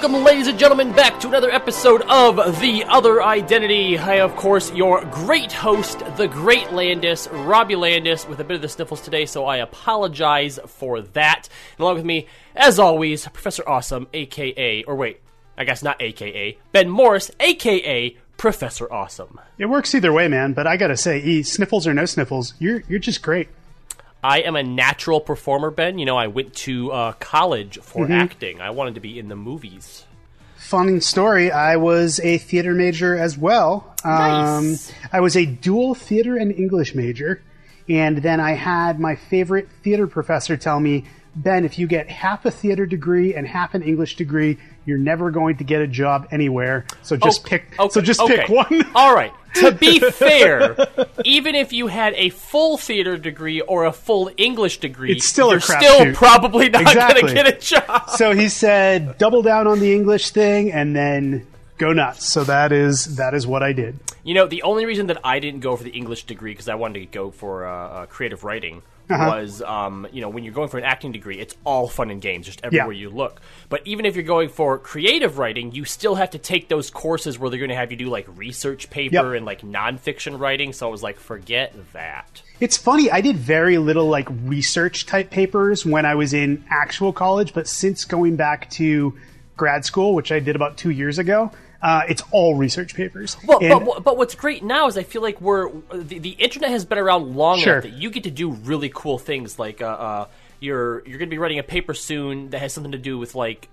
welcome, ladies and gentlemen, back to another episode of The Other Identity. I, of course, your great host, the great Landis, Robbie Landis, with a bit of the sniffles today, so I apologize for that. And along with me, as always, Professor Awesome, a.k.a., or wait, I guess not a.k.a., Ben Morse, a.k.a. Professor Awesome. It works either way, man, but I gotta say, sniffles or no sniffles, you're just great. I am a natural performer, Ben. You know, I went to college for acting. I wanted to be in the movies. Fun story. I was a theater major as well. Nice. I was a dual theater and English major. And then I had my favorite theater professor tell me, Ben, if you get half a theater degree and half an English degree, you're never going to get a job anywhere. So just pick one. All right. To be fair, even if you had a full theater degree or a full English degree, it's still you're still probably not going to get a job. So he said, double down on the English thing and then go nuts. So that is what I did. You know, the only reason that I didn't go for the English degree, because I wanted to go for creative writing, was, you know, when you're going for an acting degree, it's all fun and games, just everywhere you look. But even if you're going for creative writing, you still have to take those courses where they're going to have you do, like, research paper and, like, nonfiction writing. So I was like, forget that. It's funny. I did very little, like, research-type papers when I was in actual college. But since going back to grad school, which I did about 2 years ago, it's all research papers. Well, but what's great now is I feel like the internet has been around long enough that you get to do really cool things. Like you're going to be writing a paper soon that has something to do with like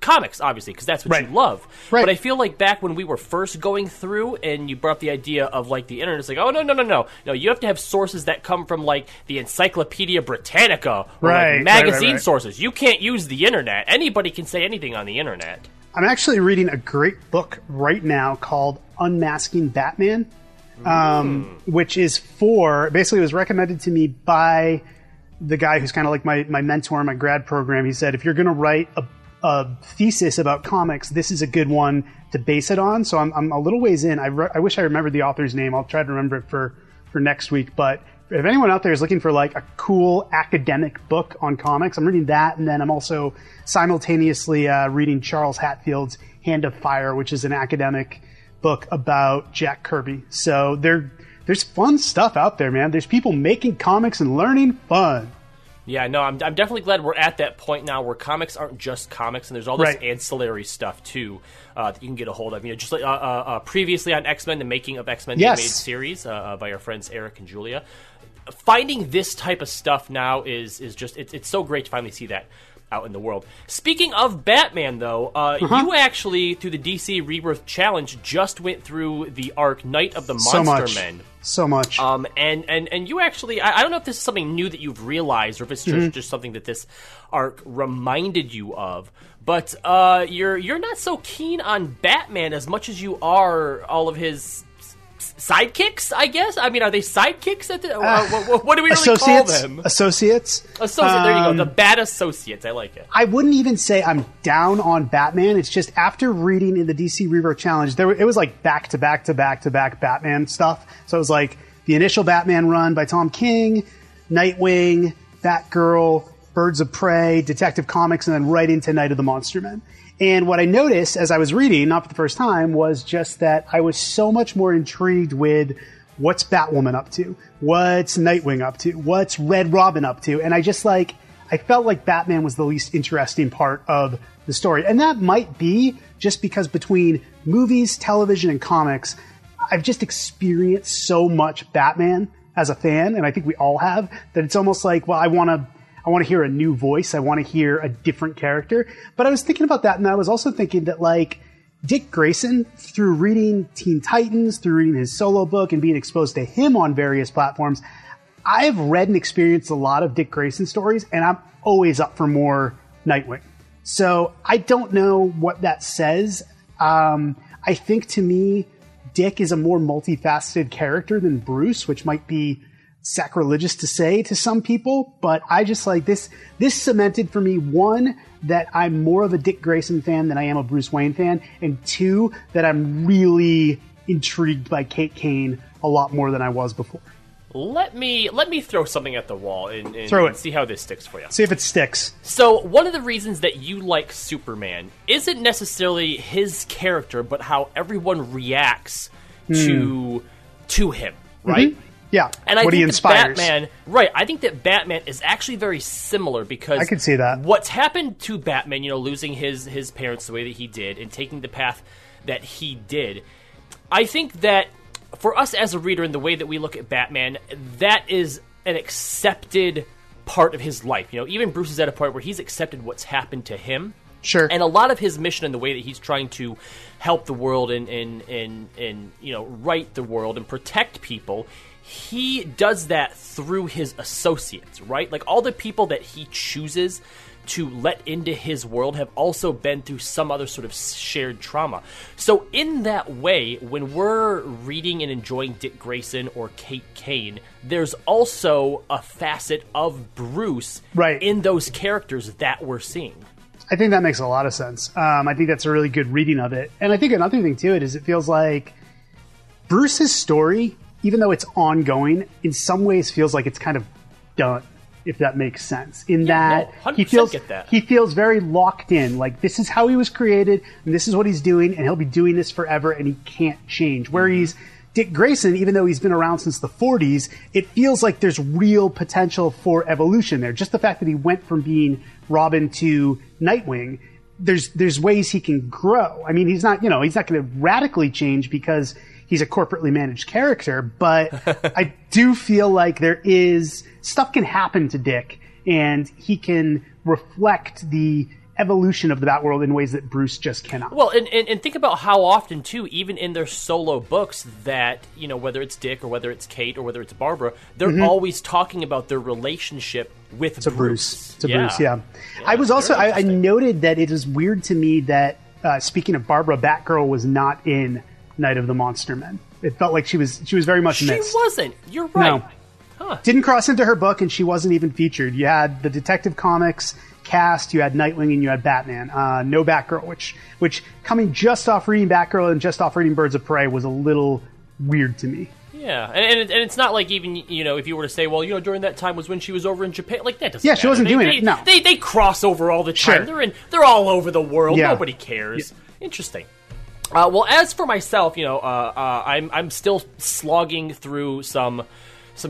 comics, obviously, because that's what you love. Right. But I feel like back when we were first going through, and you brought up the idea of like the internet, it's like, oh no, you have to have sources that come from like the Encyclopedia Britannica or like magazine sources. You can't use the internet. Anybody can say anything on the internet. I'm actually reading a great book right now called Unmasking Batman, which is basically it was recommended to me by the guy who's kind of like my mentor in my grad program. He said, if you're going to write a thesis about comics, this is a good one to base it on. So I'm a little ways in. I wish I remembered the author's name. I'll try to remember it for next week. But if anyone out there is looking for like a cool academic book on comics, I'm reading that, and then I'm also simultaneously reading Charles Hatfield's Hand of Fire, which is an academic book about Jack Kirby. So there's fun stuff out there, man. There's people making comics and learning fun. Yeah, no, I'm definitely glad we're at that point now where comics aren't just comics, and there's all this ancillary stuff, too, that you can get a hold of. You know, just like previously on X-Men, the making of X-Men the animated series by our friends Eric and Julia. Finding this type of stuff now is just, it's so great to finally see that out in the world. Speaking of Batman, though, you actually, through the DC Rebirth Challenge, just went through the arc Night of the Monster Men. So much. And you actually, I don't know if this is something new that you've realized or if it's just something that this arc reminded you of, but you're not so keen on Batman as much as you are all of his sidekicks, I guess? I mean, are they sidekicks? What do we really call them? Associates. There you go. The bad associates. I like it. I wouldn't even say I'm down on Batman. It's just after reading in the DC Rebirth Challenge, it was like back-to-back-to-back-to-back Batman stuff. So it was like the initial Batman run by Tom King, Nightwing, Batgirl, Birds of Prey, Detective Comics, and then right into Night of the Monster Men. And what I noticed as I was reading, not for the first time, was just that I was so much more intrigued with what's Batwoman up to, what's Nightwing up to, what's Red Robin up to. And I felt like Batman was the least interesting part of the story. And that might be just because between movies, television, and comics, I've just experienced so much Batman as a fan, and I think we all have, that it's almost like, well, I want to hear a new voice. I want to hear a different character. But I was thinking about that, and I was also thinking that, like, Dick Grayson, through reading Teen Titans, through reading his solo book and being exposed to him on various platforms, I've read and experienced a lot of Dick Grayson stories, and I'm always up for more Nightwing. So I don't know what that says. I think, to me, Dick is a more multifaceted character than Bruce, which might be sacrilegious to say to some people, but I just like this cemented for me, one, that I'm more of a Dick Grayson fan than I am a Bruce Wayne fan, and two, that I'm really intrigued by Kate Kane a lot more than I was before. Let me throw something at the wall and see how this sticks for you. See if it sticks. So one of the reasons that you like Superman isn't necessarily his character, but how everyone reacts to him, right? Mm-hmm. Yeah, and I what think he inspires. Batman, right, I think that Batman is actually very similar because I can see that. What's happened to Batman, you know, losing his parents the way that he did and taking the path that he did, I think that for us as a reader and the way that we look at Batman, that is an accepted part of his life. You know, even Bruce is at a point where he's accepted what's happened to him. Sure. And a lot of his mission and the way that he's trying to help the world and you know, right the world and protect people, he does that through his associates, right? Like, all the people that he chooses to let into his world have also been through some other sort of shared trauma. So in that way, when we're reading and enjoying Dick Grayson or Kate Kane, there's also a facet of Bruce right. in those characters that we're seeing. I think that makes a lot of sense. I think that's a really good reading of it. And I think another thing to it is it feels like Bruce's story, even though it's ongoing, in some ways feels like it's kind of done, if that makes sense. In that, he feels very locked in. Like, this is how he was created, and this is what he's doing, and he'll be doing this forever, and he can't change. Where he's Dick Grayson, even though he's been around since the 40s, it feels like there's real potential for evolution there. Just the fact that he went from being Robin to Nightwing, there's ways he can grow. I mean, he's not going to radically change because he's a corporately managed character, but I do feel like there is stuff can happen to Dick, and he can reflect the evolution of the Batworld in ways that Bruce just cannot. Well, and think about how often, too, even in their solo books that, you know, whether it's Dick or whether it's Kate or whether it's Barbara, they're always talking about their relationship with Bruce. To Bruce. I noted that it is weird to me that, speaking of Barbara, Batgirl was not in Night of the Monster Men. It felt like she was very much missed. She wasn't. You're right. No. Huh. Didn't cross into her book, and she wasn't even featured. You had the Detective Comics cast, you had Nightwing, and you had Batman. No Batgirl, which coming just off reading Batgirl and just off reading Birds of Prey was a little weird to me. Yeah, and it's not like even, you know, if you were to say, well, you know, during that time was when she was over in Japan, like, that doesn't matter. Yeah, she wasn't doing it, no. They cross over all the time. Sure. They're all over the world. Yeah. Nobody cares. Yeah. Interesting. Well, as for myself, you know, I'm still slogging through some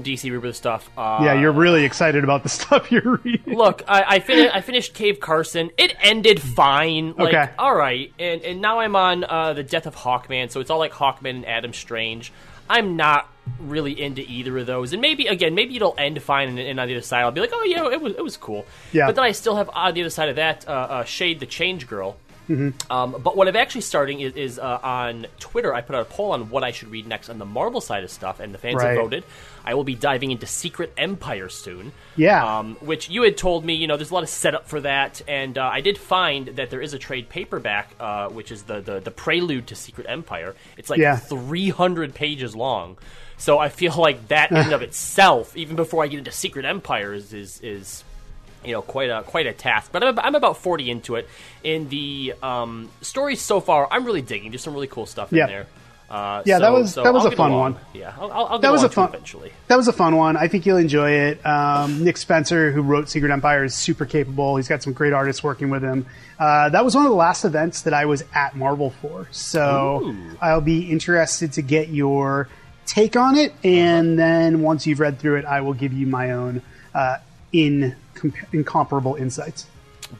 DC Rebirth stuff. Yeah, you're really excited about the stuff you're reading. Look, I finished Cave Carson. It ended fine. Like, okay. All right. And now I'm on The Death of Hawkman, so it's all like Hawkman and Adam Strange. I'm not really into either of those. And maybe it'll end fine, and on the other side I'll be like, oh, yeah, it was cool. Yeah. But then I still have, on the other side of that, Shade the Change Girl. Mm-hmm. But what I'm actually starting is on Twitter, I put out a poll on what I should read next on the Marvel side of stuff, and the fans have voted. I will be diving into Secret Empire soon. Yeah. Which you had told me, you know, there's a lot of setup for that, and I did find that there is a trade paperback, which is the prelude to Secret Empire. It's like 300 pages long. So I feel like that in and of itself, even before I get into Secret Empire, is you know, quite a task, but I'm about 40 into it. In the stories so far, I'm really digging. Just some really cool stuff in there. That was a fun one. Yeah, I'll get along to it eventually. That was a fun one. I think you'll enjoy it. Nick Spencer, who wrote Secret Empire, is super capable. He's got some great artists working with him. That was one of the last events that I was at Marvel for, so I'll be interested to get your take on it. And then once you've read through it, I will give you my own incomparable insights.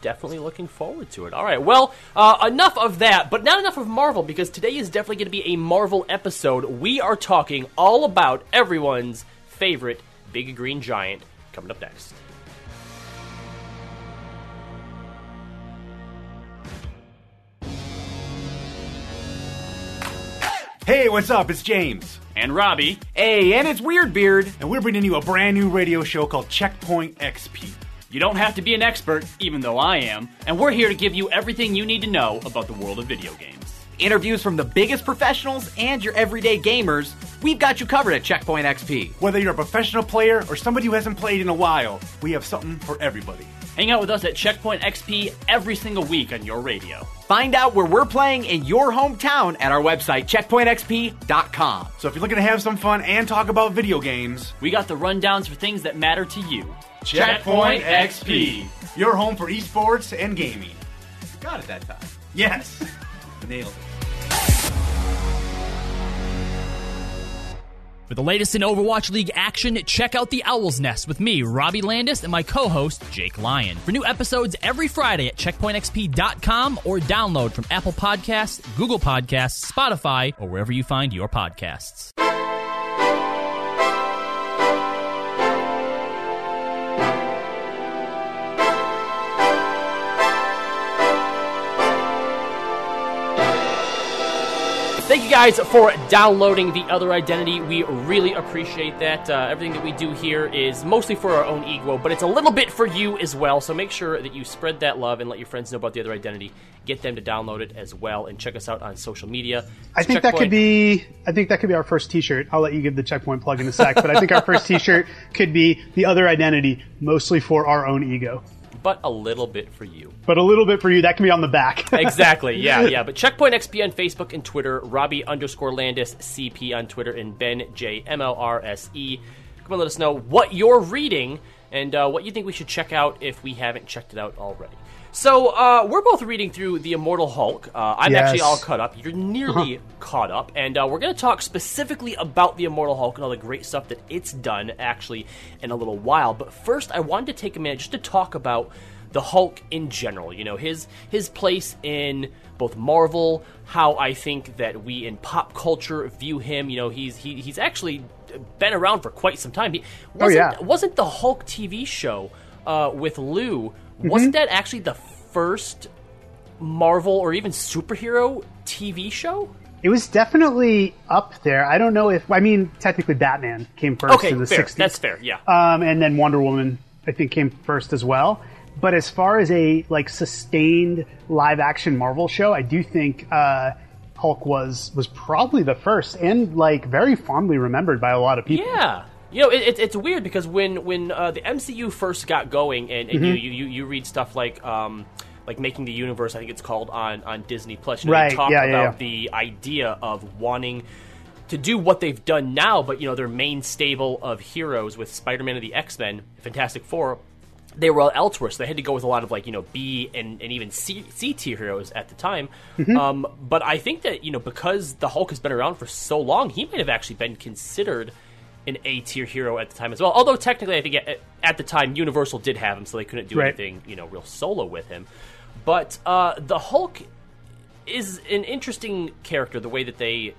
Definitely looking forward to it. All right, well, enough of that, but not enough of Marvel, because today is definitely going to be a Marvel episode. We are talking all about everyone's favorite Big Green Giant, coming up next. Hey, what's up? It's James. And Robbie. Hey, and it's Weird Beard. And we're bringing you a brand new radio show called Checkpoint XP. You don't have to be an expert, even though I am. And we're here to give you everything you need to know about the world of video games. Interviews from the biggest professionals and your everyday gamers. We've got you covered at Checkpoint XP. Whether you're a professional player or somebody who hasn't played in a while, we have something for everybody. Hang out with us at Checkpoint XP every single week on your radio. Find out where we're playing in your hometown at our website, checkpointxp.com. So if you're looking to have some fun and talk about video games, we got the rundowns for things that matter to you. Checkpoint XP, your home for esports and gaming. Got it that time. Yes. Nailed it. For the latest in Overwatch League action, check out The Owl's Nest with me, Robbie Landis, and my co-host, Jake Lyon. For new episodes every Friday at checkpointxp.com or download from Apple Podcasts, Google Podcasts, Spotify, or wherever you find your podcasts. Thank you guys for downloading The Other Identity. We really appreciate that. Everything that we do here is mostly for our own ego, but it's a little bit for you as well. So make sure that you spread that love and let your friends know about The Other Identity. Get them to download it as well and check us out on social media. I think that could be our first t-shirt. I'll let you give the Checkpoint plug in a sec, but I think our first t-shirt could be The Other Identity, mostly for our own ego. But a little bit for you. But a little bit for you. That can be on the back. Exactly. Yeah. But Checkpoint XP on Facebook and Twitter. Robbie_Landis CP on Twitter. And Ben J MLRSE. Come on, let us know what you're reading and what you think we should check out if we haven't checked it out already. So we're both reading through The Immortal Hulk. I'm actually all caught up. You're nearly caught up. And we're going to talk specifically about The Immortal Hulk and all the great stuff that it's done, actually, in a little while. But first, I wanted to take a minute just to talk about the Hulk in general. You know, his place in both Marvel, how I think that we in pop culture view him. You know, he's actually been around for quite some time. Wasn't the Hulk TV show with Lou... Wasn't that actually the first Marvel or even superhero TV show? It was definitely up there. I don't know if... I mean, technically Batman came first in the 60s. That's fair, yeah. And then Wonder Woman, I think, came first as well. But as far as a sustained live-action Marvel show, I do think Hulk was probably the first and very fondly remembered by a lot of people. Yeah. You know, it's weird because when the MCU first got going, and you read stuff like Making the Universe, I think it's called, on Disney Plus. You know, right. They talk about the idea of wanting to do what they've done now, but you know, their main stable of heroes with Spider-Man and the X-Men, Fantastic Four, they were all elsewhere, so they had to go with a lot of B and even C tier heroes at the time. But I think that because the Hulk has been around for so long, he might have actually been considered an A-tier hero at the time as well. Although technically, I think at the time, Universal did have him, so they couldn't do anything, real solo with him. But the Hulk is an interesting character, the way that they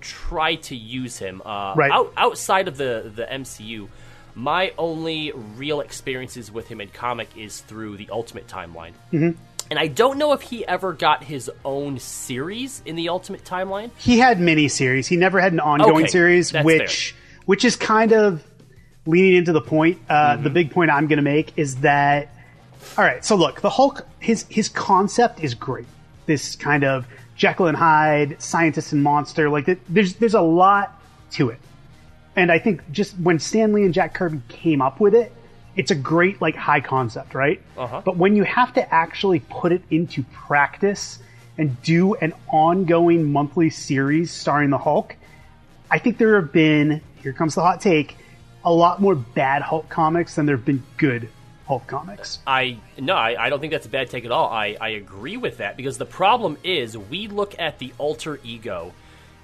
try to use him. Outside of the MCU, my only real experiences with him in comic is through the Ultimate Timeline. And I don't know if he ever got his own series in the Ultimate Timeline. He had mini-series. He never had an ongoing series, which... Fair. Which is kind of leaning into the point. The big point I'm going to make is that, all right, so look, the Hulk, his concept is great. This kind of Jekyll and Hyde, scientist and monster, there's a lot to it. And I think just when Stan Lee and Jack Kirby came up with it, it's a great, high concept, right? But when you have to actually put it into practice and do an ongoing monthly series starring the Hulk, I think there have been... Here comes the hot take. A lot more bad Hulk comics than there have been good Hulk comics. I don't think that's a bad take at all. I agree with that because the problem is we look at the alter ego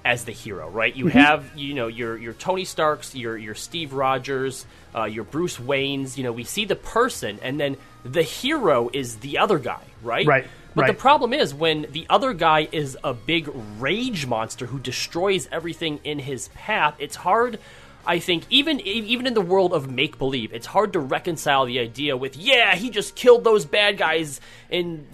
as the hero, right? You have, your Tony Starks, your Steve Rogers, your Bruce Waynes. You know, we see the person, and then the hero is the other guy, right? Right. But the problem is when the other guy is a big rage monster who destroys everything in his path, it's hard, I think, even in the world of make-believe, it's hard to reconcile the idea with, he just killed those bad guys and,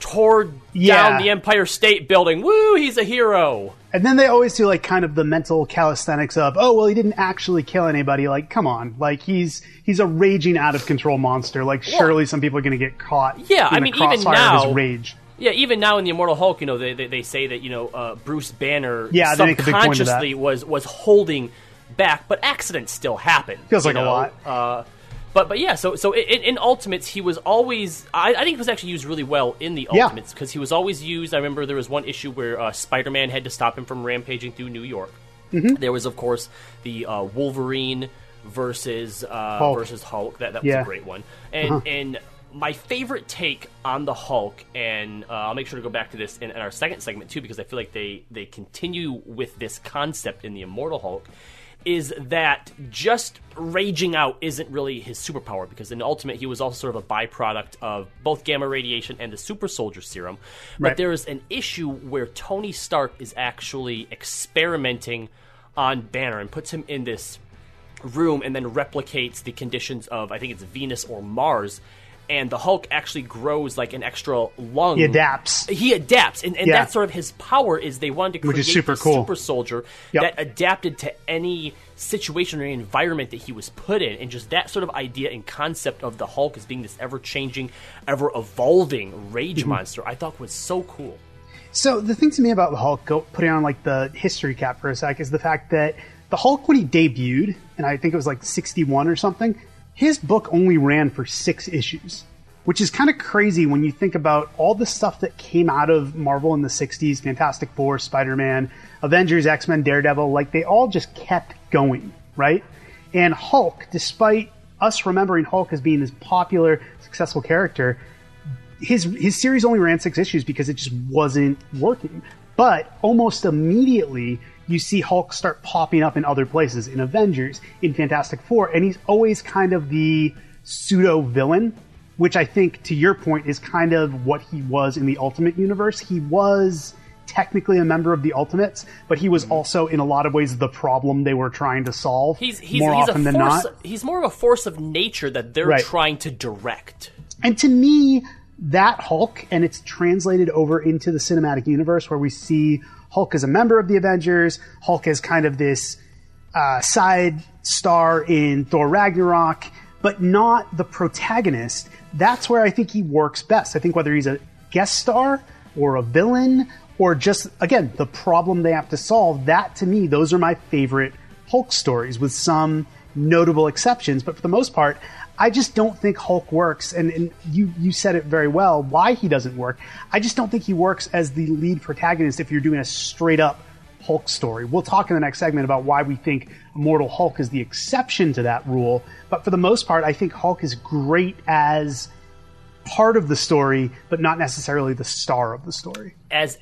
tore down the Empire State Building. Woo, he's a hero. And then they always do, kind of the mental calisthenics of, he didn't actually kill anybody. Come on. He's a raging, out-of-control monster. Surely some people are going to get caught in the crossfire of his rage. Yeah, even now in The Immortal Hulk, they say that, Bruce Banner subconsciously was holding back, but accidents still happen. Feels like a lot. But yeah, so in Ultimates, he was always... I think he was actually used really well in the Ultimates, because he was always used... I remember there was one issue where Spider-Man had to stop him from rampaging through New York. Mm-hmm. There was, of course, the Wolverine versus Hulk. That was a great one. And my favorite take on the Hulk, and I'll make sure to go back to this in our second segment, too, because I feel like they continue with this concept in the Immortal Hulk, is that just raging out isn't really his superpower, because in Ultimate, he was also sort of a byproduct of both gamma radiation and the super soldier serum. Right. But there is an issue where Tony Stark is actually experimenting on Banner and puts him in this room and then replicates the conditions of, I think it's Venus or Mars, and the Hulk actually grows like an extra lung. He adapts. And that's sort of his power, is they wanted to create super soldier that adapted to any situation or environment that he was put in. And just that sort of idea and concept of the Hulk as being this ever-changing, ever-evolving rage monster, I thought was so cool. So the thing to me about the Hulk, putting on like the history cap for a sec, is the fact that the Hulk, when he debuted, and I think it was like 61 or something, his book only ran for 6 issues, which is kind of crazy when you think about all the stuff that came out of Marvel in the 60s, Fantastic Four, Spider-Man, Avengers, X-Men, Daredevil, like they all just kept going, right? And Hulk, despite us remembering Hulk as being this popular, successful character, his series only ran 6 issues because it just wasn't working. But almost immediately, you see Hulk start popping up in other places, in Avengers, in Fantastic Four, and he's always kind of the pseudo-villain, which I think, to your point, is kind of what he was in the Ultimate universe. He was technically a member of the Ultimates, but he was also, in a lot of ways, the problem they were trying to solve, more often than not. He's more of a force of nature that they're trying to direct. And to me, that Hulk, and it's translated over into the cinematic universe, where we see Hulk is a member of the Avengers. Hulk is kind of this side star in Thor Ragnarok, but not the protagonist. That's where I think he works best. I think whether he's a guest star or a villain or just, again, the problem they have to solve, that to me, those are my favorite Hulk stories with some notable exceptions. But for the most part, I just don't think Hulk works. And you said it very well, why he doesn't work. I just don't think he works as the lead protagonist if you're doing a straight up Hulk story. We'll talk in the next segment about why we think Immortal Hulk is the exception to that rule. But for the most part, I think Hulk is great as part of the story, but not necessarily the star of the story. As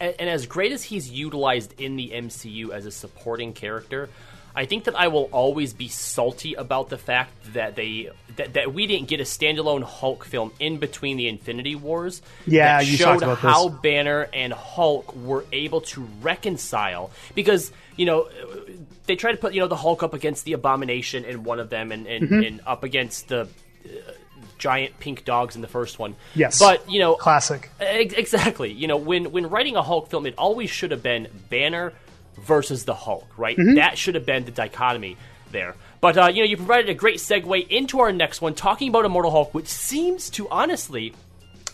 great as he's utilized in the MCU as a supporting character, I think that I will always be salty about the fact that that we didn't get a standalone Hulk film in between the Infinity Wars that showed how Banner and Hulk were able to reconcile. Because, you know, they tried to put, you know, the Hulk up against the Abomination in one of them and up against the giant pink dogs in the first one. Yes. But, you know... Classic. Exactly. You know, when writing a Hulk film, it always should have been Banner versus the Hulk, right? That should have been the dichotomy there. But, you know, you provided a great segue into our next one, talking about Immortal Hulk, which seems to honestly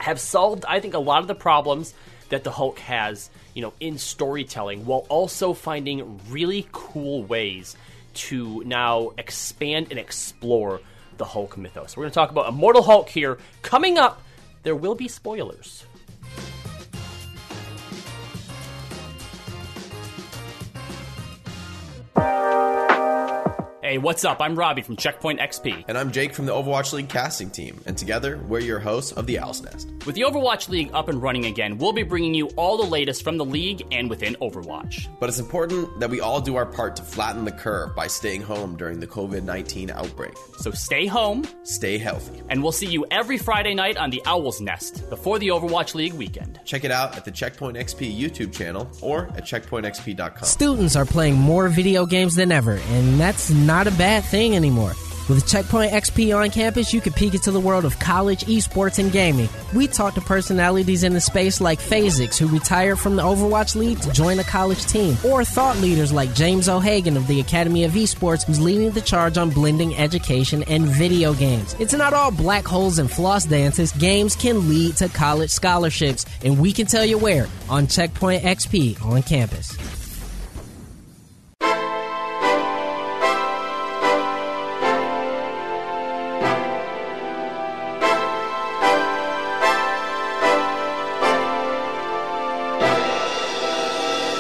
have solved, I think, a lot of the problems that the Hulk has, you know, in storytelling, while also finding really cool ways to now expand and explore the Hulk mythos. We're going to talk about Immortal Hulk here. Coming up, there will be spoilers. Hey, what's up? I'm Robbie from Checkpoint XP. And I'm Jake from the Overwatch League casting team. And together, we're your hosts of the Owl's Nest. With the Overwatch League up and running again, we'll be bringing you all the latest from the League and within Overwatch. But it's important that we all do our part to flatten the curve by staying home during the COVID-19 outbreak. So stay home. Stay healthy. And we'll see you every Friday night on the Owl's Nest before the Overwatch League weekend. Check it out at the Checkpoint XP YouTube channel or at checkpointxp.com. Students are playing more video games than ever, and that's not a bad thing anymore. With Checkpoint XP on campus, you can peek into the world of college, esports, and gaming. We talk to personalities in the space like Phasix, who retired from the Overwatch League to join a college team, or thought leaders like James O'Hagan of the Academy of Esports, who's leading the charge on blending education and video games. It's not all black holes and floss dances. Games can lead to college scholarships, and we can tell you where on Checkpoint XP on campus.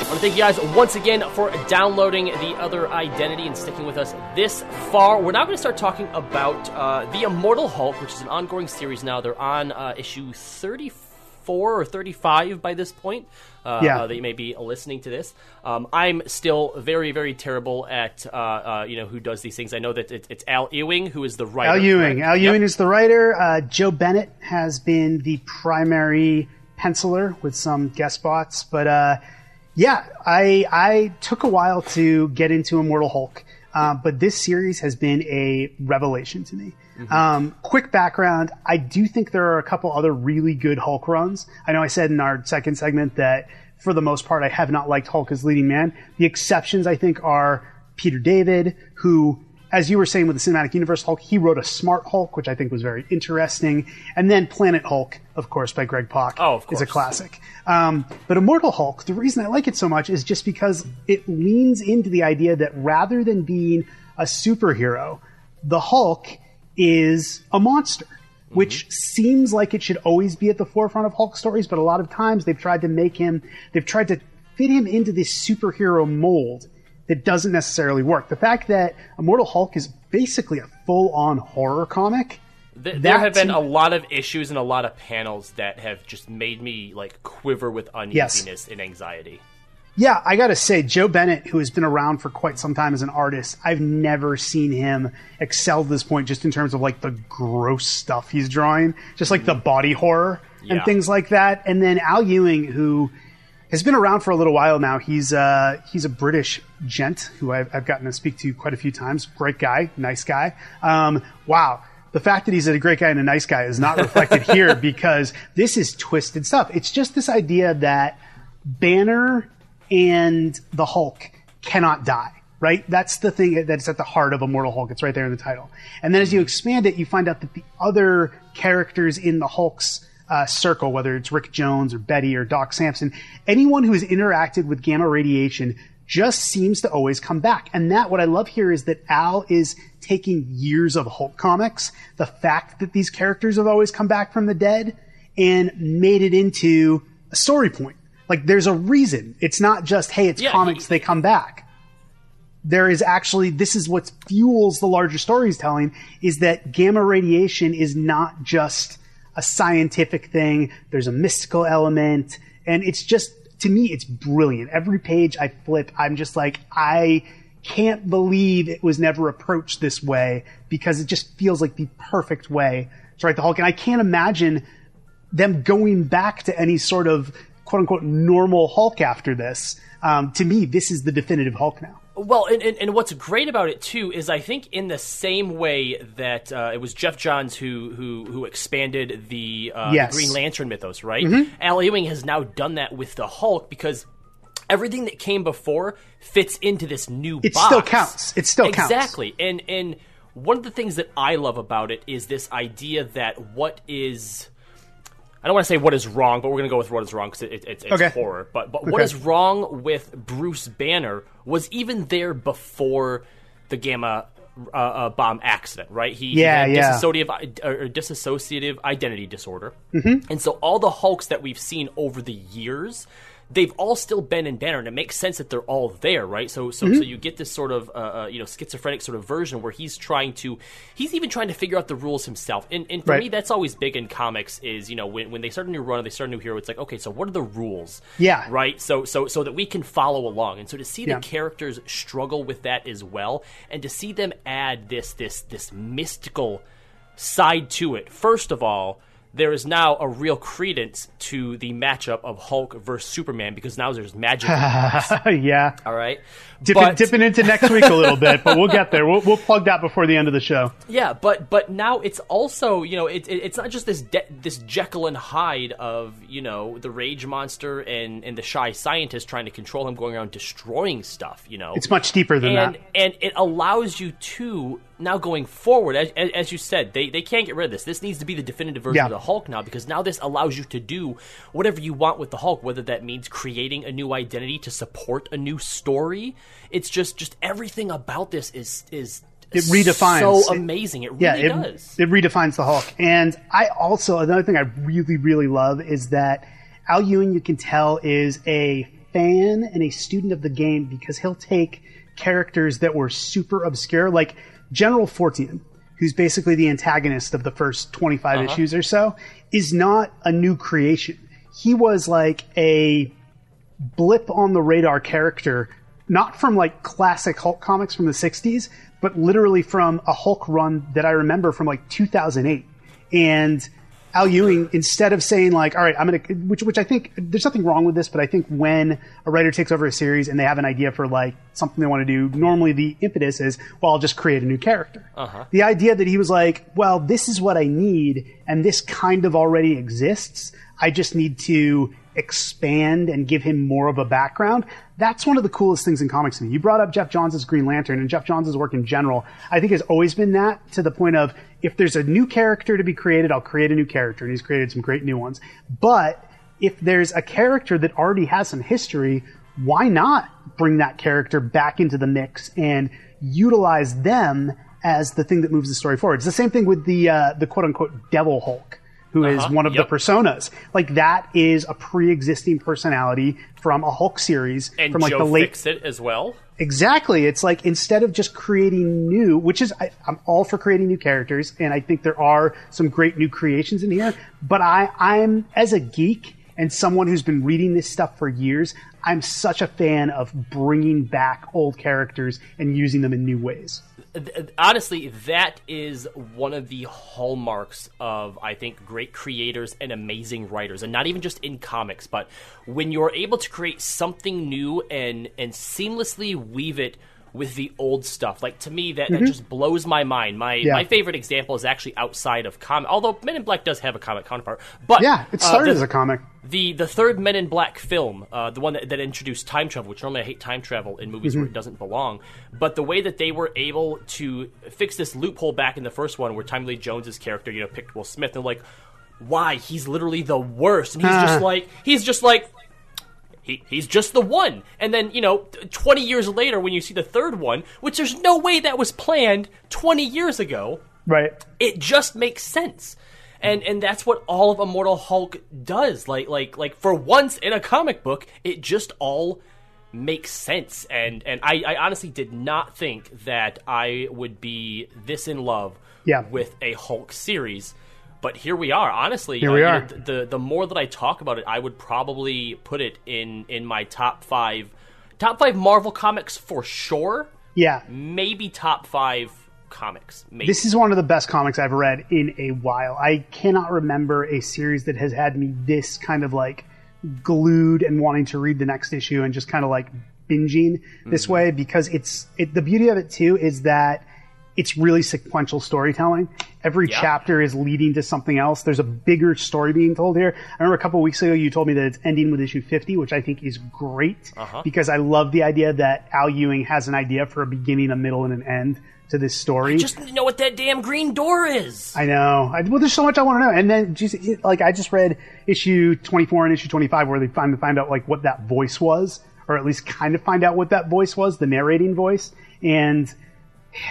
I want to thank you guys once again for downloading The Other Identity and sticking with us this far. We're now going to start talking about The Immortal Hulk, which is an ongoing series now. They're on issue 34 or 35 by this point. That you may be listening to this. I'm still very, very terrible at, who does these things. I know that it's Al Ewing, who is the writer. Al Ewing is the writer. Joe Bennett has been the primary penciler with some guest spots. But, I took a while to get into Immortal Hulk. But this series has been a revelation to me. Mm-hmm. Quick background, I do think there are a couple other really good Hulk runs. I know I said in our second segment that for the most part I have not liked Hulk as leading man. The exceptions, I think, are Peter David, who, as you were saying with the Cinematic Universe Hulk, he wrote a Smart Hulk, which I think was very interesting. And then Planet Hulk, of course, by Greg Pak, is a classic. But Immortal Hulk, the reason I like it so much is just because it leans into the idea that rather than being a superhero, the Hulk is a monster, which seems like it should always be at the forefront of Hulk stories, but a lot of times they've tried to fit him into this superhero mold that doesn't necessarily work. The fact that Immortal Hulk is basically a full-on horror comic. There have been a lot of issues and a lot of panels that have just made me like quiver with uneasiness and anxiety. Yeah, I gotta say, Joe Bennett, who has been around for quite some time as an artist, I've never seen him excel at this point just in terms of like the gross stuff he's drawing, just like the body horror and things like that. And then Al Ewing, who has been around for a little while now, he's a British gent who I've gotten to speak to quite a few times. Great guy, nice guy. Wow. The fact that he's a great guy and a nice guy is not reflected here because this is twisted stuff. It's just this idea that Banner and the Hulk cannot die, right? That's the thing that's at the heart of Immortal Hulk. It's right there in the title. And then as you expand it, you find out that the other characters in the Hulk's circle, whether it's Rick Jones or Betty or Doc Samson, anyone who has interacted with gamma radiation just seems to always come back. And that, what I love here is that Al is taking years of Hulk comics, the fact that these characters have always come back from the dead, and made it into a story point. Like, there's a reason. It's not just, hey, it's comics, they come back. There is actually, this is what fuels the larger story he's telling, is that gamma radiation is not just a scientific thing. There's a mystical element. And it's just, to me, it's brilliant. Every page I flip, I'm just like, I can't believe it was never approached this way, because it just feels like the perfect way to write the Hulk. And I can't imagine them going back to any sort of quote-unquote normal Hulk after this. To me, this is the definitive Hulk now. Well, and what's great about it, too, is I think in the same way that it was Geoff Johns who expanded the Green Lantern mythos, right? Mm-hmm. Al Ewing has now done that with the Hulk, because everything that came before fits into this new box. It still counts. Exactly. And one of the things that I love about it is this idea that what is... I don't want to say what is wrong, but we're going to go with what is wrong because it's horror. But what is wrong with Bruce Banner was even there before the gamma bomb accident, right? He had dissociative identity disorder. Mm-hmm. And so all the Hulks that we've seen over the years, they've all still been in Banner, and it makes sense that they're all there, right? So you get this sort of schizophrenic sort of version where he's even trying to figure out the rules himself. And for me, that's always big in comics is, when they start a new run or they start a new hero, it's like, okay, so what are the rules? Yeah. Right? So that we can follow along. And so to see the characters struggle with that as well, and to see them add this mystical side to it, first of all, there is now a real credence to the matchup of Hulk versus Superman, because now there's magic. Yeah. All right. Dipping into next week a little bit, but we'll get there. We'll plug that before the end of the show. Yeah, but now it's also, it's not just this Jekyll and Hyde of, the rage monster and the shy scientist trying to control him, going around destroying stuff, It's much deeper than that. And it allows you to... Now going forward, as you said, they can't get rid of this. This needs to be the definitive version of the Hulk now, because now this allows you to do whatever you want with the Hulk, whether that means creating a new identity to support a new story. It's just everything about this is so amazing. It really does. It redefines the Hulk. And I also, another thing I really, really love is that Al Ewing, you can tell, is a fan and a student of the game, because he'll take characters that were super obscure, like General Fortian, who's basically the antagonist of the first 25 issues or so, is not a new creation. He was like a blip on the radar character, not from like classic Hulk comics from the 60s, but literally from a Hulk run that I remember from like 2008. And Al Ewing, instead of saying like, all right, I'm going to, which I think there's nothing wrong with this, but I think when a writer takes over a series and they have an idea for like something they want to do, normally the impetus is, well, I'll just create a new character. The idea that he was like, well, this is what I need, and this kind of already exists. I just need to expand and give him more of a background. That's one of the coolest things in comics to me. You brought up Geoff Johns' Green Lantern, and Geoff Johns' work in general, I think, has always been that, to the point of, if there's a new character to be created, I'll create a new character. And he's created some great new ones. But if there's a character that already has some history, why not bring that character back into the mix and utilize them as the thing that moves the story forward? It's the same thing with the quote-unquote Devil Hulk, who is one of the personas. Like, that is a pre-existing personality from a Hulk series. And from, like, Joe the late... fix it as well. Exactly. It's like, instead of just creating new, which is, I'm all for creating new characters, and I think there are some great new creations in here, but I'm, as a geek and someone who's been reading this stuff for years, I'm such a fan of bringing back old characters and using them in new ways. Honestly, that is one of the hallmarks of, I think, great creators and amazing writers. And not even just in comics, but when you're able to create something new and seamlessly weave it with the old stuff. Like, to me, that just blows my mind. My favorite example is actually outside of comic, although Men in Black does have a comic counterpart. But yeah, it started as a comic. The third Men in Black film, the one that introduced time travel, which normally I hate time travel in movies where it doesn't belong, but the way that they were able to fix this loophole back in the first one, where Tommy Lee Jones's character, you know, picked Will Smith, they're like, why? He's literally the worst. And he's just like, he's just the one. And then, you know, 20 years later, when you see the third one, which there's no way that was planned 20 years ago, right? It just makes sense. And that's what all of Immortal Hulk does. Like for once in a comic book, it just all makes sense. And I honestly did not think that I would be this in love with a Hulk series. But here we are. Honestly, here we are. You know, the more that I talk about it, I would probably put it in my top five Marvel comics for sure. Yeah, maybe top five comics. Maybe. This is one of the best comics I've read in a while. I cannot remember a series that has had me this kind of like glued and wanting to read the next issue and just kind of like binging this way, because the beauty of it too is that it's really sequential storytelling. Every chapter is leading to something else. There's a bigger story being told here. I remember a couple of weeks ago you told me that it's ending with issue 50, which I think is great because I love the idea that Al Ewing has an idea for a beginning, a middle, and an end to this story. I just need to know what that damn green door is. I know. Well, there's so much I want to know. And then, like, I just read issue 24 and issue 25 where they find out like what that voice was, or at least kind of find out what that voice was, the narrating voice, and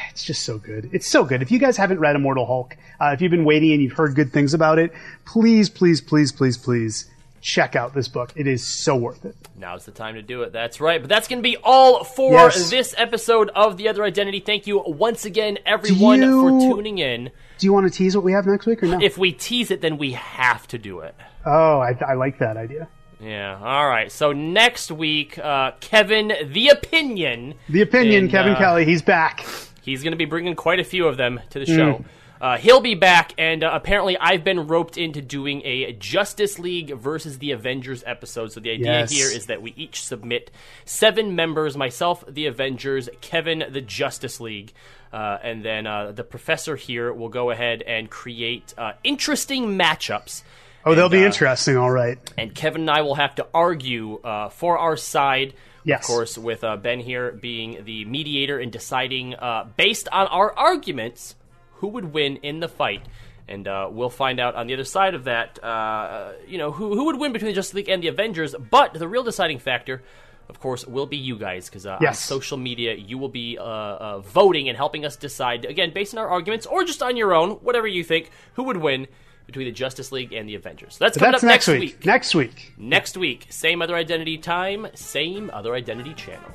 it's just so good. It's so good. If you guys haven't read Immortal Hulk, if you've been waiting and you've heard good things about it, please, please, please, please, please check out this book. It is so worth it. Now's the time to do it. That's right. But that's going to be all for this episode of The Other Identity. Thank you once again, everyone, for tuning in. Do you want to tease what we have next week or no? If we tease it, then we have to do it. Oh, I like that idea. Yeah, all right. So next week, Kevin, The Opinion. The Opinion, Kevin Kelly, he's back. He's going to be bringing quite a few of them to the show. He'll be back, and apparently I've been roped into doing a Justice League versus the Avengers episode. So the idea here is that we each submit 7 members, myself, the Avengers, Kevin, the Justice League, and then the professor here will go ahead and create interesting matchups. Oh, they'll be interesting, all right. And Kevin and I will have to argue for our side, of course, with Ben here being the mediator and deciding, based on our arguments, who would win in the fight. And we'll find out on the other side of that, you know, who would win between the Justice League and the Avengers. But the real deciding factor, of course, will be you guys, because on social media, you will be voting and helping us decide, again, based on our arguments or just on your own, whatever you think, who would win between the Justice League and the Avengers. So that's up next week. Next week. Same other identity time, same other identity channel.